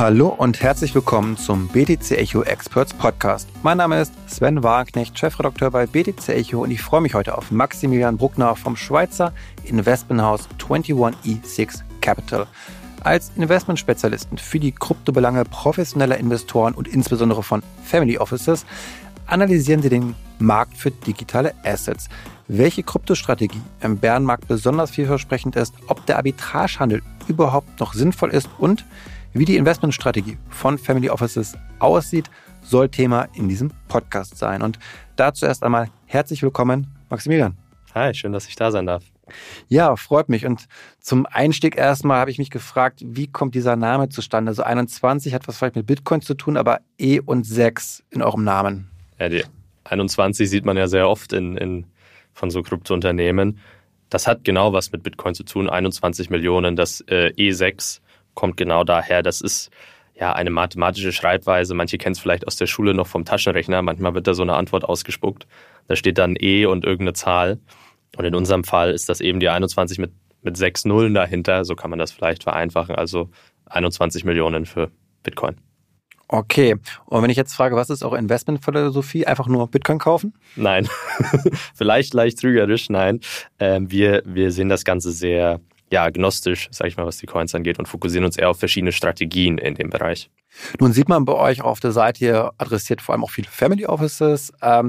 Hallo und herzlich willkommen zum BTC Echo Experts Podcast. Mein Name ist Sven Wagenknecht, Chefredakteur bei BTC Echo und ich freue mich heute auf Maximilian Bruckner vom Schweizer Investmenthaus 21E6 Capital. Als Investmentspezialisten für die Kryptobelange professioneller Investoren und insbesondere von Familiy Offices analysieren sie den Markt für digitale Assets. Welche Kryptostrategie im Bärenmarkt besonders vielversprechend ist, ob der Arbitragehandel überhaupt noch sinnvoll ist und wie die Investmentstrategie von Familiy Offices aussieht, soll Thema in diesem Podcast sein. Und dazu erst einmal herzlich willkommen, Maximilian. Hi, schön, dass ich da sein darf. Ja, freut mich. Und zum Einstieg erstmal habe ich mich gefragt, wie kommt dieser Name zustande? Also 21 hat was vielleicht mit Bitcoin zu tun, aber E und 6 in eurem Namen. Ja, die 21 sieht man ja sehr oft von so Kryptounternehmen. Das hat genau was mit Bitcoin zu tun, 21 Millionen, das E6 kommt genau daher. Das ist ja eine mathematische Schreibweise. Manche kennen es vielleicht aus der Schule noch vom Taschenrechner. Manchmal wird da so eine Antwort ausgespuckt. Da steht dann E und irgendeine Zahl. Und in unserem Fall ist das eben die 21 mit 6 Nullen dahinter. So kann man das vielleicht vereinfachen. Also 21 Millionen für Bitcoin. Okay. Und wenn ich jetzt frage, was ist eure Investmentphilosophie? Einfach nur Bitcoin kaufen? Nein. Vielleicht leicht trügerisch, nein. Wir sehen das Ganze sehr agnostisch, sage ich mal, was die Coins angeht und fokussieren uns eher auf verschiedene Strategien in dem Bereich. Nun sieht man bei euch auf der Seite, ihr adressiert vor allem auch viele Familiy Offices. Da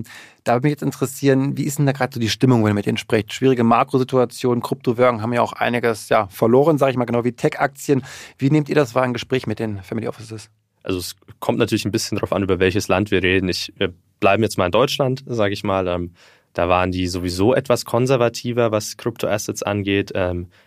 würde mich jetzt interessieren, wie ist denn da gerade so die Stimmung, wenn ihr mit denen spricht? Schwierige Makrosituationen, Kryptowährungen haben ja auch einiges verloren, sage ich mal genau, wie Tech-Aktien. Wie nehmt ihr das wahr im Gespräch mit den Familiy Offices? Also es kommt natürlich ein bisschen darauf an, über welches Land wir reden. Wir bleiben jetzt mal in Deutschland, sage ich mal. Da waren die sowieso etwas konservativer, was Kryptoassets angeht.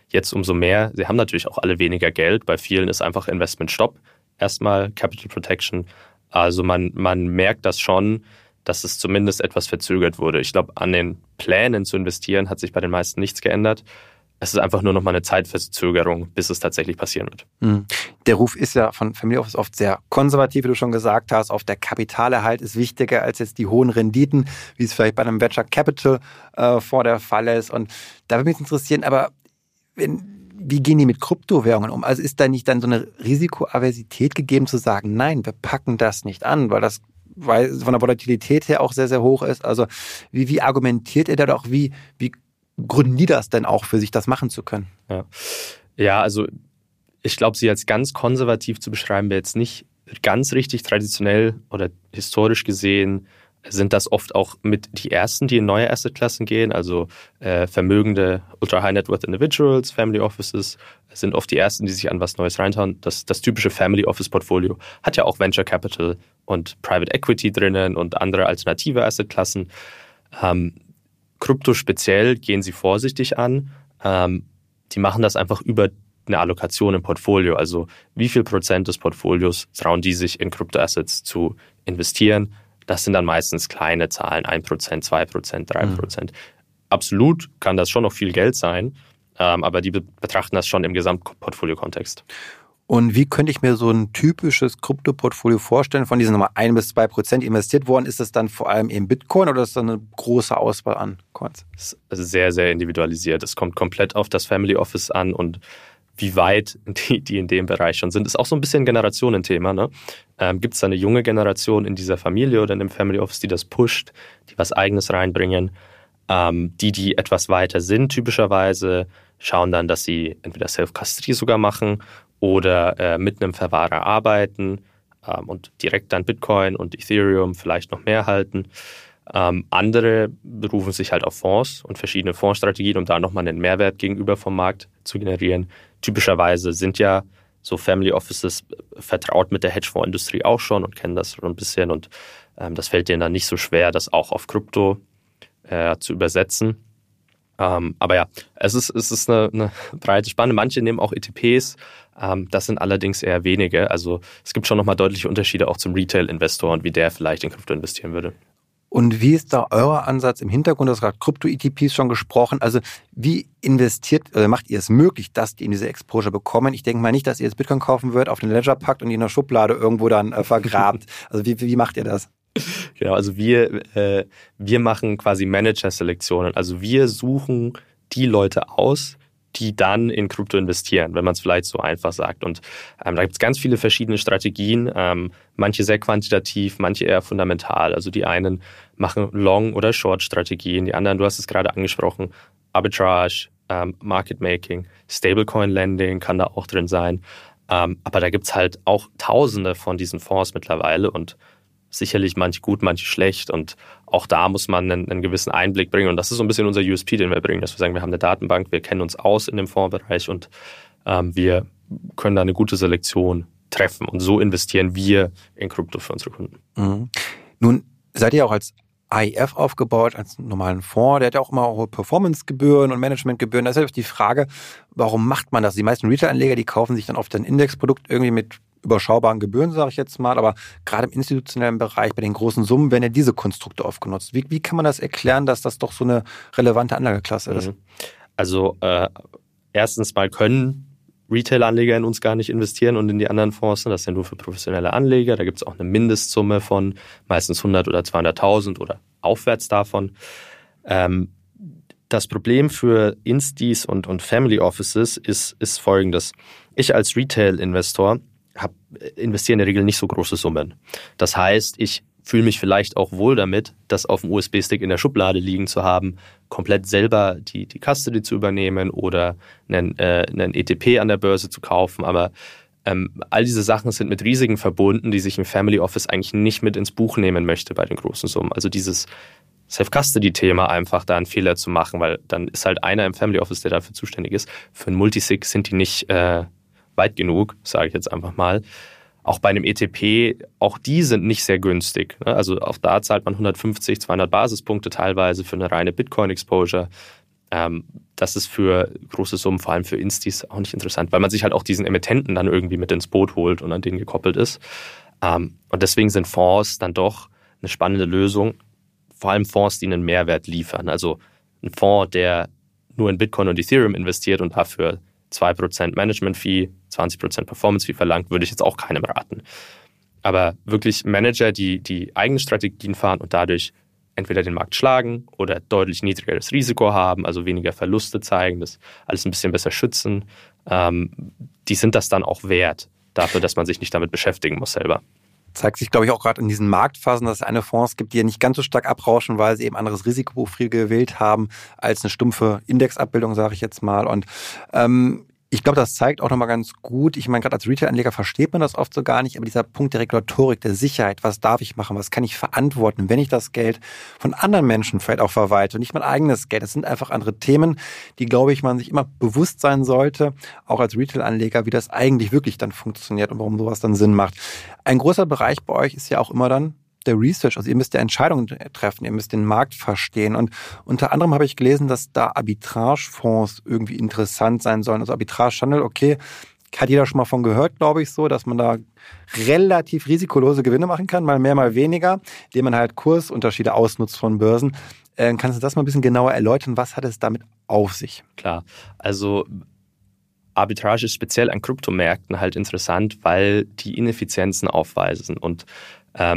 Jetzt umso mehr. Sie haben natürlich auch alle weniger Geld. Bei vielen ist einfach Investmentstopp. Erstmal Capital Protection. Also man merkt das schon, dass es zumindest etwas verzögert wurde. Ich glaube, an den Plänen zu investieren hat sich bei den meisten nichts geändert. Es ist einfach nur noch mal eine Zeitverzögerung, bis es tatsächlich passieren wird. Mhm. Der Ruf ist ja von Familiy Office oft sehr konservativ, wie du schon gesagt hast. Auf der Kapitalerhalt ist wichtiger als jetzt die hohen Renditen, wie es vielleicht bei einem Venture Capital vor der Fall ist. Und da würde mich interessieren, aber wie gehen die mit Kryptowährungen um? Also ist da nicht dann so eine Risikoaversität gegeben zu sagen, nein, wir packen das nicht an, weil von der Volatilität her auch sehr, sehr hoch ist. Also wie argumentiert ihr da doch, wie gründen die das denn auch für sich, das machen zu können? Ja, also ich glaube, sie als ganz konservativ zu beschreiben, wäre jetzt nicht ganz richtig. Traditionell oder historisch gesehen sind das oft auch mit die Ersten, die in neue Assetklassen gehen. Also vermögende Ultra-High-Net-Worth-Individuals, Familiy Offices sind oft die Ersten, die sich an was Neues reinhauen. Das typische Familiy Office-Portfolio hat ja auch Venture Capital und Private Equity drinnen und andere alternative Assetklassen. Krypto speziell gehen sie vorsichtig an. Die machen das einfach über eine Allokation im Portfolio. Also wie viel Prozent des Portfolios trauen die sich in Kryptoassets zu investieren? Das sind dann meistens kleine Zahlen, 1%, 2%, 3%. Absolut kann das schon noch viel Geld sein, aber die betrachten das schon im Gesamtportfolio-Kontext. Und wie könnte ich mir so ein typisches Krypto-Portfolio vorstellen? Von diesen nochmal 1-2% investiert worden, ist das dann vor allem eben Bitcoin oder ist das eine große Auswahl an Coins? Das ist sehr, sehr individualisiert. Es kommt komplett auf das Familiy Office an und wie weit die in dem Bereich schon sind. Ist auch so ein bisschen Generationenthema. Ne? Gibt es da eine junge Generation in dieser Familie oder in dem Familiy Office, die das pusht, die was Eigenes reinbringen? Die etwas weiter sind typischerweise, schauen dann, dass sie entweder Self-Custody sogar machen oder mit einem Verwahrer arbeiten und direkt dann Bitcoin und Ethereum vielleicht noch mehr halten. Andere berufen sich halt auf Fonds und verschiedene Fondsstrategien, um da nochmal einen Mehrwert gegenüber vom Markt zu generieren. Typischerweise sind ja so Familiy Offices vertraut mit der Hedgefondsindustrie auch schon und kennen das schon ein bisschen und das fällt denen dann nicht so schwer, das auch auf Krypto zu übersetzen. Aber ja, es ist eine breite Spanne. Manche nehmen auch ETPs, das sind allerdings eher wenige. Also es gibt schon nochmal deutliche Unterschiede auch zum Retail-Investor und wie der vielleicht in Krypto investieren würde. Und wie ist da euer Ansatz im Hintergrund? Du hast gerade Krypto-ETPs schon gesprochen. Also wie macht ihr es möglich, dass die in diese Exposure bekommen? Ich denke mal nicht, dass ihr jetzt Bitcoin kaufen würdet, auf den Ledger packt und die in der Schublade irgendwo dann vergrabt. Also wie macht ihr das? Genau, also wir machen quasi Manager-Selektionen. Also wir suchen die Leute aus, die dann in Krypto investieren, wenn man es vielleicht so einfach sagt. Und da gibt es ganz viele verschiedene Strategien, manche sehr quantitativ, manche eher fundamental. Also die einen machen Long- oder Short-Strategien, die anderen, du hast es gerade angesprochen, Arbitrage, Market Making, Stablecoin-Lending kann da auch drin sein. Aber da gibt es halt auch Tausende von diesen Fonds mittlerweile und sicherlich manche gut, manche schlecht und auch da muss man einen gewissen Einblick bringen und das ist so ein bisschen unser USP, den wir bringen, dass wir sagen, wir haben eine Datenbank, wir kennen uns aus in dem Fondsbereich und wir können da eine gute Selektion treffen und so investieren wir in Krypto für unsere Kunden. Mhm. Nun seid ihr auch als AIF aufgebaut, als normalen Fonds, der hat ja auch immer hohe Performancegebühren und Managementgebühren. Da ist ja die Frage, warum macht man das? Die meisten Retail-Anleger, die kaufen sich dann oft ein Indexprodukt irgendwie mit überschaubaren Gebühren, sage ich jetzt mal, aber gerade im institutionellen Bereich, bei den großen Summen, werden ja diese Konstrukte oft genutzt. Wie kann man das erklären, dass das doch so eine relevante Anlageklasse ist? Also erstens mal können Retail-Anleger in uns gar nicht investieren und in die anderen Fonds, das sind nur für professionelle Anleger, da gibt es auch eine Mindestsumme von meistens 100 oder 200.000 oder aufwärts davon. Das Problem für Instis und Familiy Offices ist folgendes. Ich als Retail-Investor investiere in der Regel nicht so große Summen. Das heißt, ich fühle mich vielleicht auch wohl damit, das auf dem USB-Stick in der Schublade liegen zu haben, komplett selber die Custody zu übernehmen oder einen ETP an der Börse zu kaufen. Aber all diese Sachen sind mit Risiken verbunden, die sich ein Familiy Office eigentlich nicht mit ins Buch nehmen möchte bei den großen Summen. Also dieses Self-Custody-Thema einfach da einen Fehler zu machen, weil dann ist halt einer im Familiy Office, der dafür zuständig ist. Für einen Multisig sind die nicht weit genug, sage ich jetzt einfach mal. Auch bei einem ETP, auch die sind nicht sehr günstig. Also auch da zahlt man 150, 200 Basispunkte teilweise für eine reine Bitcoin-Exposure. Das ist für große Summen, vor allem für Instis, auch nicht interessant, weil man sich halt auch diesen Emittenten dann irgendwie mit ins Boot holt und an den gekoppelt ist. Und deswegen sind Fonds dann doch eine spannende Lösung, vor allem Fonds, die einen Mehrwert liefern. Also ein Fonds, der nur in Bitcoin und Ethereum investiert und dafür 2% Management-Fee, 20% Performance-Fee verlangt, würde ich jetzt auch keinem raten. Aber wirklich Manager, die eigene Strategien fahren und dadurch entweder den Markt schlagen oder deutlich niedrigeres Risiko haben, also weniger Verluste zeigen, das alles ein bisschen besser schützen, die sind das dann auch wert, dafür, dass man sich nicht damit beschäftigen muss selber. Zeigt sich, glaube ich, auch gerade in diesen Marktphasen, dass es eine Fonds gibt, die ja nicht ganz so stark abrauschen, weil sie eben anderes Risikoprofil gewählt haben als eine stumpfe Indexabbildung, sage ich jetzt mal. Und ich glaube, das zeigt auch nochmal ganz gut, ich meine, gerade als Retail-Anleger versteht man das oft so gar nicht, aber dieser Punkt der Regulatorik, der Sicherheit, was darf ich machen, was kann ich verantworten, wenn ich das Geld von anderen Menschen vielleicht auch verwalte und nicht mein eigenes Geld. Das sind einfach andere Themen, die, glaube ich, man sich immer bewusst sein sollte, auch als Retail-Anleger, wie das eigentlich wirklich dann funktioniert und warum sowas dann Sinn macht. Ein großer Bereich bei euch ist ja auch immer dann der Research, also ihr müsst ja Entscheidungen treffen, ihr müsst den Markt verstehen und unter anderem habe ich gelesen, dass da Arbitragefonds irgendwie interessant sein sollen, also Arbitragehandel, okay, hat jeder schon mal von gehört, glaube ich, so, dass man da relativ risikolose Gewinne machen kann, mal mehr, mal weniger, indem man halt Kursunterschiede ausnutzt von Börsen. Kannst du das mal ein bisschen genauer erläutern, was hat es damit auf sich? Klar, also Arbitrage ist speziell an Kryptomärkten halt interessant, weil die Ineffizienzen aufweisen und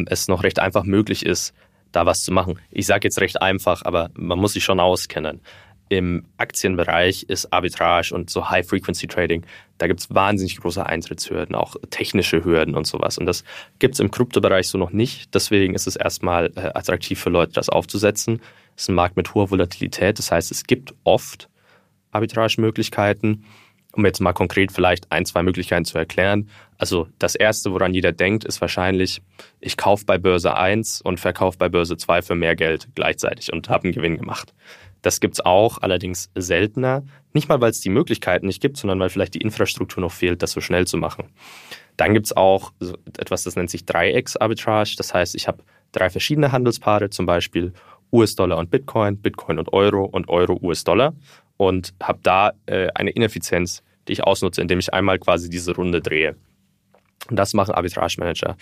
es noch recht einfach möglich ist, da was zu machen. Ich sage jetzt recht einfach, aber man muss sich schon auskennen. Im Aktienbereich ist Arbitrage und so High-Frequency-Trading, da gibt es wahnsinnig große Eintrittshürden, auch technische Hürden und sowas. Und das gibt es im Kryptobereich so noch nicht. Deswegen ist es erstmal attraktiv für Leute, das aufzusetzen. Es ist ein Markt mit hoher Volatilität. Das heißt, es gibt oft Arbitrage-Möglichkeiten. Um jetzt mal konkret vielleicht ein, zwei Möglichkeiten zu erklären. Also das Erste, woran jeder denkt, ist wahrscheinlich, ich kaufe bei Börse 1 und verkaufe bei Börse 2 für mehr Geld gleichzeitig und habe einen Gewinn gemacht. Das gibt es auch, allerdings seltener. Nicht mal, weil es die Möglichkeiten nicht gibt, sondern weil vielleicht die Infrastruktur noch fehlt, das so schnell zu machen. Dann gibt es auch etwas, das nennt sich Dreiecksarbitrage. Das heißt, ich habe drei verschiedene Handelspaare, zum Beispiel US-Dollar und Bitcoin, Bitcoin und Euro US-Dollar und habe da eine Ineffizienz, die ich ausnutze, indem ich einmal quasi diese Runde drehe. Und das machen Arbitrage-Manager.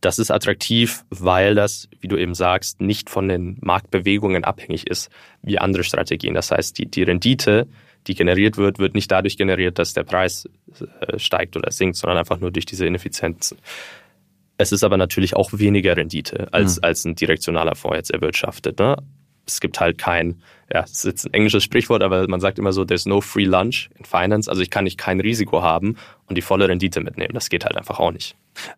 Das ist attraktiv, weil das, wie du eben sagst, nicht von den Marktbewegungen abhängig ist, wie andere Strategien. Das heißt, die Rendite, die generiert wird, wird nicht dadurch generiert, dass der Preis steigt oder sinkt, sondern einfach nur durch diese Ineffizienzen. Es ist aber natürlich auch weniger Rendite, als ein direktionaler Fonds jetzt erwirtschaftet. Ne? es gibt halt kein, ja, es ist jetzt ein englisches Sprichwort, aber man sagt immer so, there's no free lunch in Finance. Also ich kann nicht kein Risiko haben und die volle Rendite mitnehmen. Das geht halt einfach auch nicht.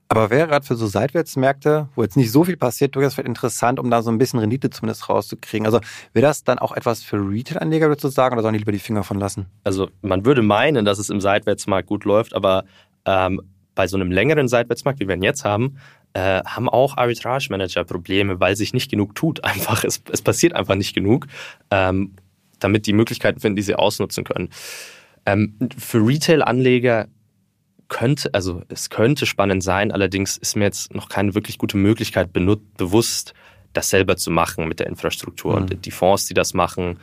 Aber wäre gerade für so Seitwärtsmärkte, wo jetzt nicht so viel passiert, durchaus interessant, um da so ein bisschen Rendite zumindest rauszukriegen. Also wäre das dann auch etwas für Retail-Anleger, würdest du sagen, oder sollen die lieber die Finger von lassen? Also man würde meinen, dass es im Seitwärtsmarkt gut läuft, aber bei so einem längeren Seitwärtsmarkt, wie wir ihn jetzt haben, haben auch Arbitrage-Manager Probleme, weil sich nicht genug tut einfach. Es passiert einfach nicht genug, damit die Möglichkeiten finden, die sie ausnutzen können. Für Retail-Anleger könnte spannend sein, allerdings ist mir jetzt noch keine wirklich gute Möglichkeit bewusst, das selber zu machen mit der Infrastruktur. Mhm. Und die Fonds, die das machen,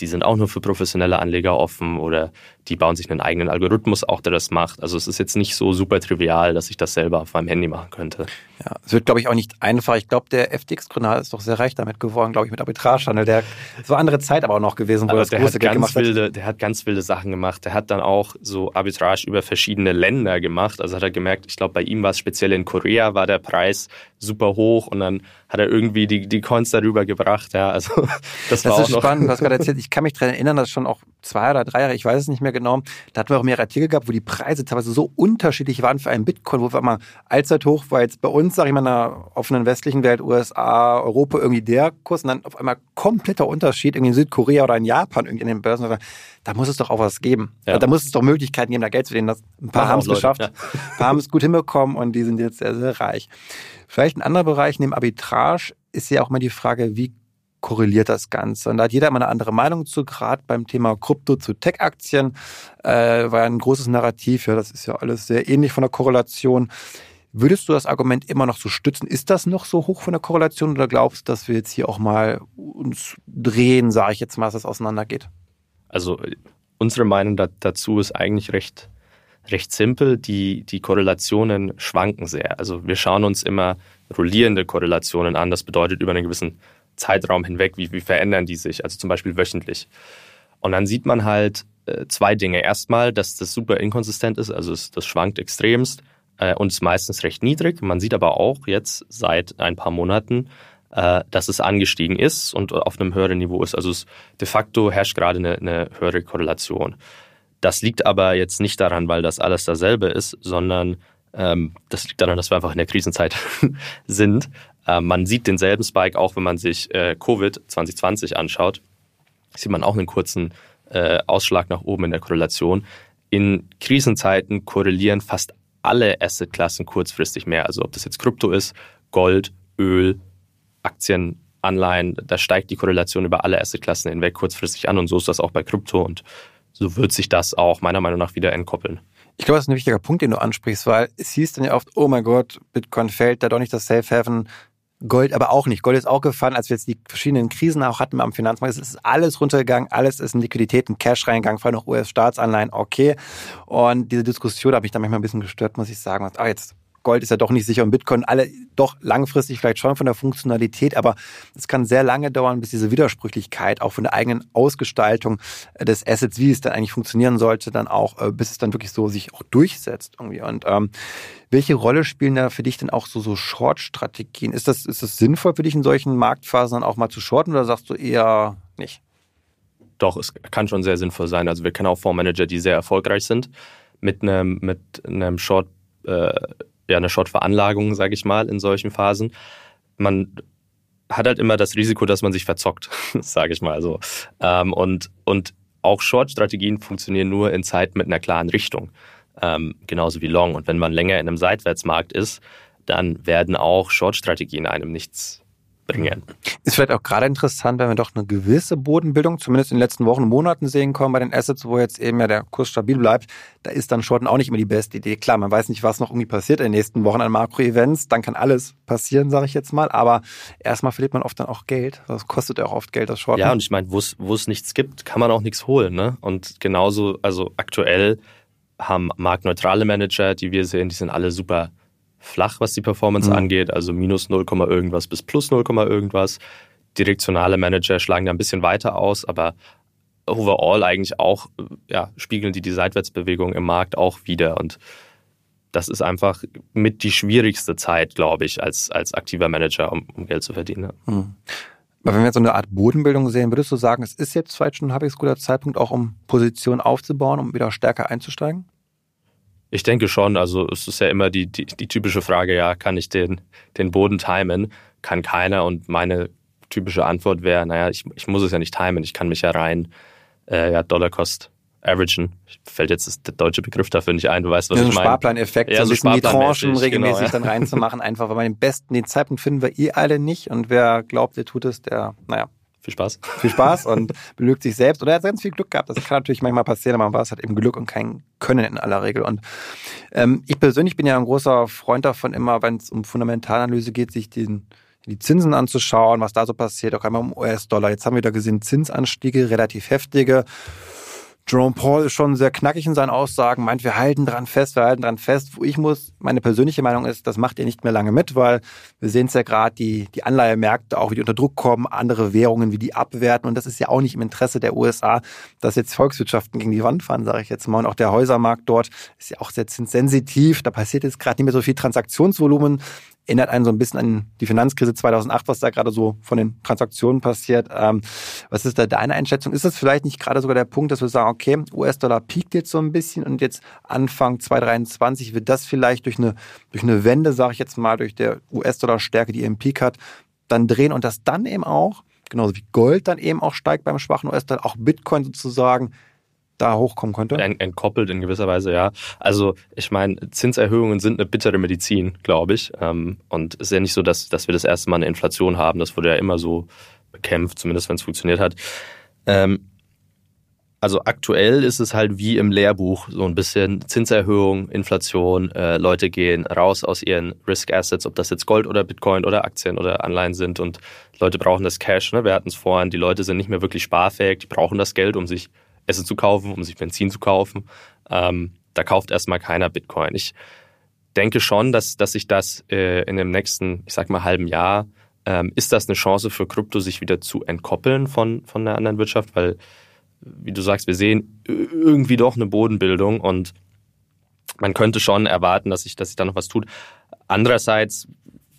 die sind auch nur für professionelle Anleger offen oder die bauen sich einen eigenen Algorithmus auch, der das macht. Also es ist jetzt nicht so super trivial, dass ich das selber auf meinem Handy machen könnte. Ja, es wird, glaube ich, auch nicht einfach. Ich glaube, der FTX-Gründer ist doch sehr reich damit geworden, glaube ich, mit Arbitragehandel. Das war andere Zeit aber auch noch gewesen, wo er das große Geld gemacht hat. Der hat ganz wilde Sachen gemacht. Der hat dann auch so Arbitrage über verschiedene Länder gemacht. Also hat er gemerkt, ich glaube, bei ihm war es speziell in Korea, war der Preis super hoch und dann hat er irgendwie die Coins darüber gebracht. Ja, also das war ist auch spannend, was gerade erzählt. Ich kann mich daran erinnern, dass schon auch 2 oder 3 Jahre, ich weiß es nicht mehr genau, da hatten wir auch mehrere Artikel gehabt, wo die Preise teilweise so unterschiedlich waren für einen Bitcoin, wo wir immer Allzeithoch war jetzt bei uns, sage ich mal, in der offenen westlichen Welt, USA, Europa, irgendwie der Kurs und dann auf einmal kompletter Unterschied irgendwie in Südkorea oder in Japan irgendwie in den Börsen. Da muss es doch auch was geben. Ja. Da muss es doch Möglichkeiten geben, da Geld zu verdienen. Ein paar haben es geschafft, ein paar haben es gut hinbekommen und die sind jetzt sehr, sehr reich. Vielleicht ein anderer Bereich neben Arbitrage ist ja auch mal die Frage, wie korreliert das Ganze. Und da hat jeder immer eine andere Meinung zu, gerade beim Thema Krypto zu Tech-Aktien. War ein großes Narrativ, ja, das ist ja alles sehr ähnlich von der Korrelation. Würdest du das Argument immer noch so stützen? Ist das noch so hoch von der Korrelation oder glaubst du, dass wir jetzt hier auch mal uns drehen, sage ich jetzt mal, dass das auseinandergeht? Also unsere Meinung dazu ist eigentlich recht simpel. Die Korrelationen schwanken sehr. Also wir schauen uns immer rollierende Korrelationen an. Das bedeutet über einen gewissen Zeitraum hinweg, wie verändern die sich, also zum Beispiel wöchentlich. Und dann sieht man halt 2 Dinge. Erstmal, dass das super inkonsistent ist, also das schwankt extremst und ist meistens recht niedrig. Man sieht aber auch jetzt seit ein paar Monaten, dass es angestiegen ist und auf einem höheren Niveau ist. Also de facto herrscht gerade eine höhere Korrelation. Das liegt aber jetzt nicht daran, weil das alles dasselbe ist, sondern das liegt daran, dass wir einfach in der Krisenzeit sind. Man sieht denselben Spike auch, wenn man sich Covid 2020 anschaut. Sieht man auch einen kurzen Ausschlag nach oben in der Korrelation. In Krisenzeiten korrelieren fast alle Assetklassen kurzfristig mehr. Also ob das jetzt Krypto ist, Gold, Öl, Aktien, Anleihen, da steigt die Korrelation über alle Assetklassen hinweg kurzfristig an. Und so ist das auch bei Krypto. Und so wird sich das auch meiner Meinung nach wieder entkoppeln. Ich glaube, das ist ein wichtiger Punkt, den du ansprichst, weil es hieß dann ja oft, oh mein Gott, Bitcoin fällt, da doch nicht das Safe Haven. Gold aber auch nicht. Gold ist auch gefallen, als wir jetzt die verschiedenen Krisen auch hatten am Finanzmarkt. Es ist alles runtergegangen, alles ist in Liquiditäten, Cash-Reingang, vor allem noch US-Staatsanleihen, okay. Und diese Diskussion hat mich dann manchmal ein bisschen gestört, muss ich sagen. Ah, jetzt Gold ist ja doch nicht sicher und Bitcoin alle doch langfristig vielleicht schon von der Funktionalität, aber es kann sehr lange dauern, bis diese Widersprüchlichkeit auch von der eigenen Ausgestaltung des Assets, wie es dann eigentlich funktionieren sollte, dann auch, bis es dann wirklich so sich auch durchsetzt irgendwie. Und welche Rolle spielen da für dich denn auch so Short-Strategien? Ist das sinnvoll für dich in solchen Marktphasen dann auch mal zu shorten oder sagst du eher nicht? Doch, es kann schon sehr sinnvoll sein. Also wir kennen auch Fondsmanager, die sehr erfolgreich sind mit einem Short eine Short-Veranlagung, sage ich mal, in solchen Phasen. Man hat halt immer das Risiko, dass man sich verzockt, sage ich mal so. Und auch Short-Strategien funktionieren nur in Zeiten mit einer klaren Richtung, genauso wie Long. Und wenn man länger in einem Seitwärtsmarkt ist, dann werden auch Short-Strategien einem nichts bringen. Ist vielleicht auch gerade interessant, wenn wir doch eine gewisse Bodenbildung, zumindest in den letzten Wochen und Monaten sehen können, bei den Assets, wo jetzt eben ja der Kurs stabil bleibt, da ist dann Shorten auch nicht immer die beste Idee. Klar, man weiß nicht, was noch irgendwie passiert in den nächsten Wochen an Makro-Events, dann kann alles passieren, sage ich jetzt mal, aber erstmal verliert man oft dann auch Geld, das kostet ja auch oft Geld, das Shorten. Ja, und ich meine, wo es nichts gibt, kann man auch nichts holen, ne? Und genauso, also aktuell haben marktneutrale Manager, die wir sehen, die sind alle super flach, was die Performance angeht, also minus 0, irgendwas bis plus 0, irgendwas. Direktionale Manager schlagen da ein bisschen weiter aus, aber overall eigentlich auch, ja, spiegeln die Seitwärtsbewegung im Markt auch wieder. Und das ist einfach mit die schwierigste Zeit, glaube ich, als aktiver Manager, um Geld zu verdienen. Ja. Mhm. Aber wenn wir jetzt so eine Art Bodenbildung sehen, würdest du sagen, es ist jetzt vielleicht schon ein halbwegs guter Zeitpunkt, auch um Positionen aufzubauen, um wieder stärker einzusteigen? Ich denke schon. Also es ist ja immer die typische Frage, ja, kann ich den Boden timen? Kann keiner. Und meine typische Antwort wäre, naja, ich muss es ja nicht timen. Ich kann mich ja rein Dollar-Cost averagen. Fällt jetzt der deutsche Begriff dafür nicht ein. Du weißt, was ich meine. So ein Sparplaneffekt, ja, so ein bisschen die Tranchen regelmäßig genau, ja, dann reinzumachen, einfach weil man den Zeitpunkt finden wir alle nicht. Und wer glaubt, der tut es, der, naja. Viel Spaß und belügt sich selbst. Oder er hat ganz viel Glück gehabt. Das kann natürlich manchmal passieren, aber man war es halt eben Glück und kein Können in aller Regel. Und ich persönlich bin ja ein großer Freund davon, immer, wenn es um Fundamentalanalyse geht, sich die Zinsen anzuschauen, was da so passiert, auch einmal im US-Dollar. Jetzt haben wir da gesehen, Zinsanstiege, relativ heftige. Jerome Paul ist schon sehr knackig in seinen Aussagen, meint, wir halten dran fest. Wo ich muss, meine persönliche Meinung ist, das macht ihr nicht mehr lange mit, weil wir sehen es ja gerade, die Anleihemärkte auch, wie die unter Druck kommen, andere Währungen, wie die abwerten. Und das ist ja auch nicht im Interesse der USA, dass jetzt Volkswirtschaften gegen die Wand fahren, sage ich jetzt mal. Und auch der Häusermarkt dort ist ja auch sehr zinssensitiv. Da passiert jetzt gerade nicht mehr so viel Transaktionsvolumen. Erinnert einen so ein bisschen an die Finanzkrise 2008, was da gerade so von den Transaktionen passiert. Was ist da deine Einschätzung? Ist das vielleicht nicht gerade sogar der Punkt, dass wir sagen, okay, US-Dollar piekt jetzt so ein bisschen und jetzt Anfang 2023 wird das vielleicht durch eine Wende, sage ich jetzt mal, durch der US-Dollar-Stärke, die ihren Peak hat, dann drehen und das dann eben auch, genauso wie Gold dann eben auch steigt beim schwachen US-Dollar, auch Bitcoin sozusagen, da hochkommen könnte? Entkoppelt in gewisser Weise, ja. Also ich meine, Zinserhöhungen sind eine bittere Medizin, glaube ich. Und es ist ja nicht so, dass wir das erste Mal eine Inflation haben. Das wurde ja immer so bekämpft, zumindest wenn es funktioniert hat. Also aktuell ist es halt wie im Lehrbuch so ein bisschen Zinserhöhung, Inflation, Leute gehen raus aus ihren Risk-Assets, ob das jetzt Gold oder Bitcoin oder Aktien oder Anleihen sind und Leute brauchen das Cash. Ne? Wir hatten es vorhin, die Leute sind nicht mehr wirklich sparfähig, die brauchen das Geld, um sich Essen zu kaufen, um sich Benzin zu kaufen. Da kauft erstmal keiner Bitcoin. Ich denke schon, dass sich das in dem nächsten, ich sag mal, halben Jahr, ist das eine Chance für Krypto, sich wieder zu entkoppeln von der anderen Wirtschaft, weil, wie du sagst, wir sehen irgendwie doch eine Bodenbildung und man könnte schon erwarten, dass sich da noch was tut. Andererseits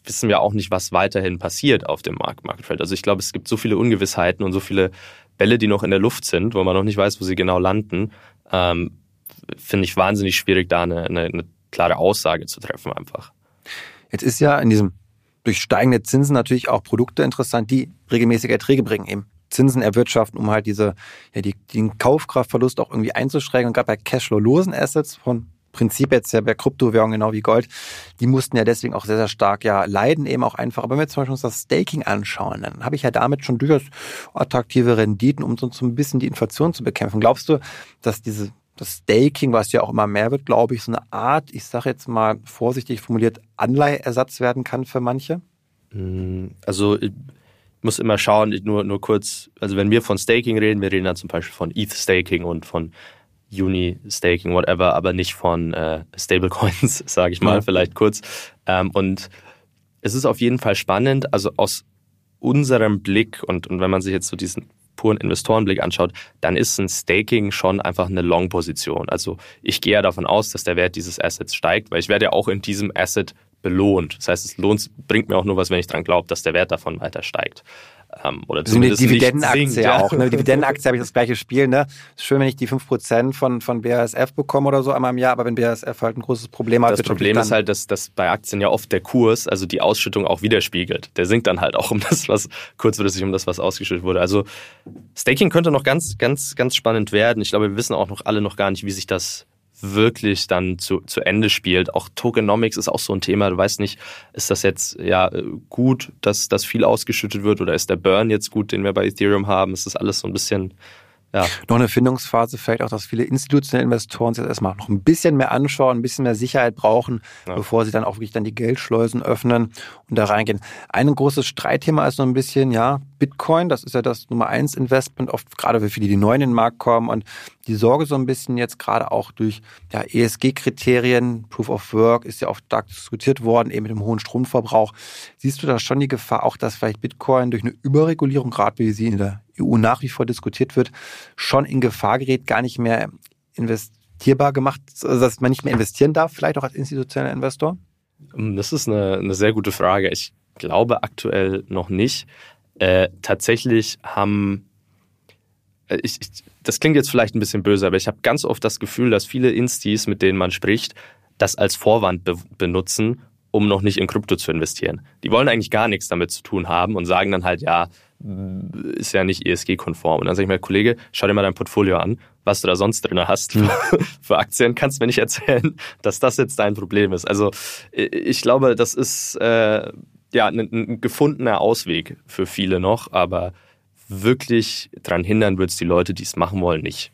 wissen wir auch nicht, was weiterhin passiert auf dem Marktfeld. Also ich glaube, es gibt so viele Ungewissheiten und so viele Bälle, die noch in der Luft sind, wo man noch nicht weiß, wo sie genau landen, finde ich wahnsinnig schwierig, da eine klare Aussage zu treffen einfach. Jetzt ist ja in diesem durch steigende Zinsen natürlich auch Produkte interessant, die regelmäßige Erträge bringen, eben Zinsen erwirtschaften, um halt den Kaufkraftverlust auch irgendwie einzuschränken. Und gerade bei cashflow-losen Assets von Prinzip jetzt ja bei Kryptowährungen genau wie Gold, die mussten ja deswegen auch sehr, sehr stark ja leiden eben auch einfach. Aber wenn wir jetzt zum Beispiel uns das Staking anschauen, dann habe ich ja damit schon durchaus attraktive Renditen, um so ein bisschen die Inflation zu bekämpfen. Glaubst du, dass das Staking, was ja auch immer mehr wird, glaube ich, so eine Art, ich sage jetzt mal vorsichtig formuliert, Anleiheersatz werden kann für manche? Also ich muss immer schauen, nur kurz, also wenn wir von Staking reden, wir reden dann zum Beispiel von ETH-Staking und von Uni-Staking, whatever, aber nicht von Stablecoins, sage ich mal, vielleicht kurz. Und es ist auf jeden Fall spannend, also aus unserem Blick und wenn man sich jetzt so diesen puren Investorenblick anschaut, dann ist ein Staking schon einfach eine Long-Position. Also ich gehe ja davon aus, dass der Wert dieses Assets steigt, weil ich werde ja auch in diesem Asset belohnt. Das heißt, es bringt mir auch nur was, wenn ich dran glaube, dass der Wert davon weiter steigt. Oder zumindest die Dividendenaktie sinkt, ja. Auch. Ne? Dividendenaktie habe ich das gleiche Spiel. Ne? Ist schön, wenn ich die 5% von BASF bekomme oder so einmal im Jahr, aber wenn BASF halt ein großes Problem hat... Das Problem ist halt, dass bei Aktien ja oft der Kurs, also die Ausschüttung auch widerspiegelt. Der sinkt dann halt auch kurzfristig um das, was ausgeschüttet wurde. Also Staking könnte noch ganz, ganz, ganz spannend werden. Ich glaube, wir wissen auch noch alle noch gar nicht, wie sich das wirklich dann zu Ende spielt. Auch Tokenomics ist auch so ein Thema. Du weißt nicht, ist das jetzt ja gut, dass viel ausgeschüttet wird oder ist der Burn jetzt gut, den wir bei Ethereum haben? Ist das alles so ein bisschen... Ja. Noch eine Findungsphase, vielleicht auch, dass viele institutionelle Investoren sich jetzt erstmal noch ein bisschen mehr anschauen, ein bisschen mehr Sicherheit brauchen, bevor sie dann auch wirklich dann die Geldschleusen öffnen und da reingehen. Ein großes Streitthema ist so ein bisschen, ja, Bitcoin, das ist ja das Nummer 1 Investment, oft gerade für viele, die neu in den Markt kommen und die Sorge so ein bisschen jetzt gerade auch durch ja, ESG-Kriterien, Proof of Work ist ja oft stark diskutiert worden, eben mit dem hohen Stromverbrauch. Siehst du da schon die Gefahr auch, dass vielleicht Bitcoin durch eine Überregulierung, gerade wie sie in der EU nach wie vor diskutiert wird, schon in Gefahr gerät, gar nicht mehr investierbar gemacht, also dass man nicht mehr investieren darf, vielleicht auch als institutioneller Investor? Das ist eine sehr gute Frage. Ich glaube aktuell noch nicht. tatsächlich haben, das klingt jetzt vielleicht ein bisschen böse, aber ich habe ganz oft das Gefühl, dass viele Instis, mit denen man spricht, das als Vorwand benutzen, um noch nicht in Krypto zu investieren. Die wollen eigentlich gar nichts damit zu tun haben und sagen dann halt, ja, ist ja nicht ESG-konform. Und dann sage ich mal, Kollege, schau dir mal dein Portfolio an, was du da sonst drin hast für Aktien. Kannst mir nicht erzählen, dass das jetzt dein Problem ist. Also ich glaube, das ist ein gefundener Ausweg für viele noch, aber wirklich daran hindern wird es die Leute, die es machen wollen, nicht.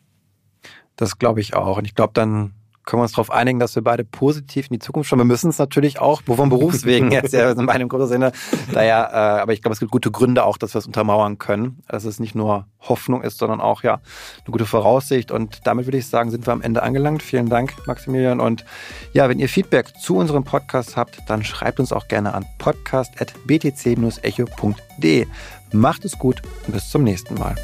Das glaube ich auch. Und ich glaube, dann können wir uns darauf einigen, dass wir beide positiv in die Zukunft schauen. Wir müssen es natürlich auch, von Berufswegen jetzt ja in meinem Grundsinn, aber ich glaube, es gibt gute Gründe auch, dass wir es untermauern können, dass es nicht nur Hoffnung ist, sondern auch ja eine gute Voraussicht. Und damit würde ich sagen, sind wir am Ende angelangt. Vielen Dank, Maximilian. Und ja, wenn ihr Feedback zu unserem Podcast habt, dann schreibt uns auch gerne an podcast@btc-echo.de. Macht es gut und bis zum nächsten Mal.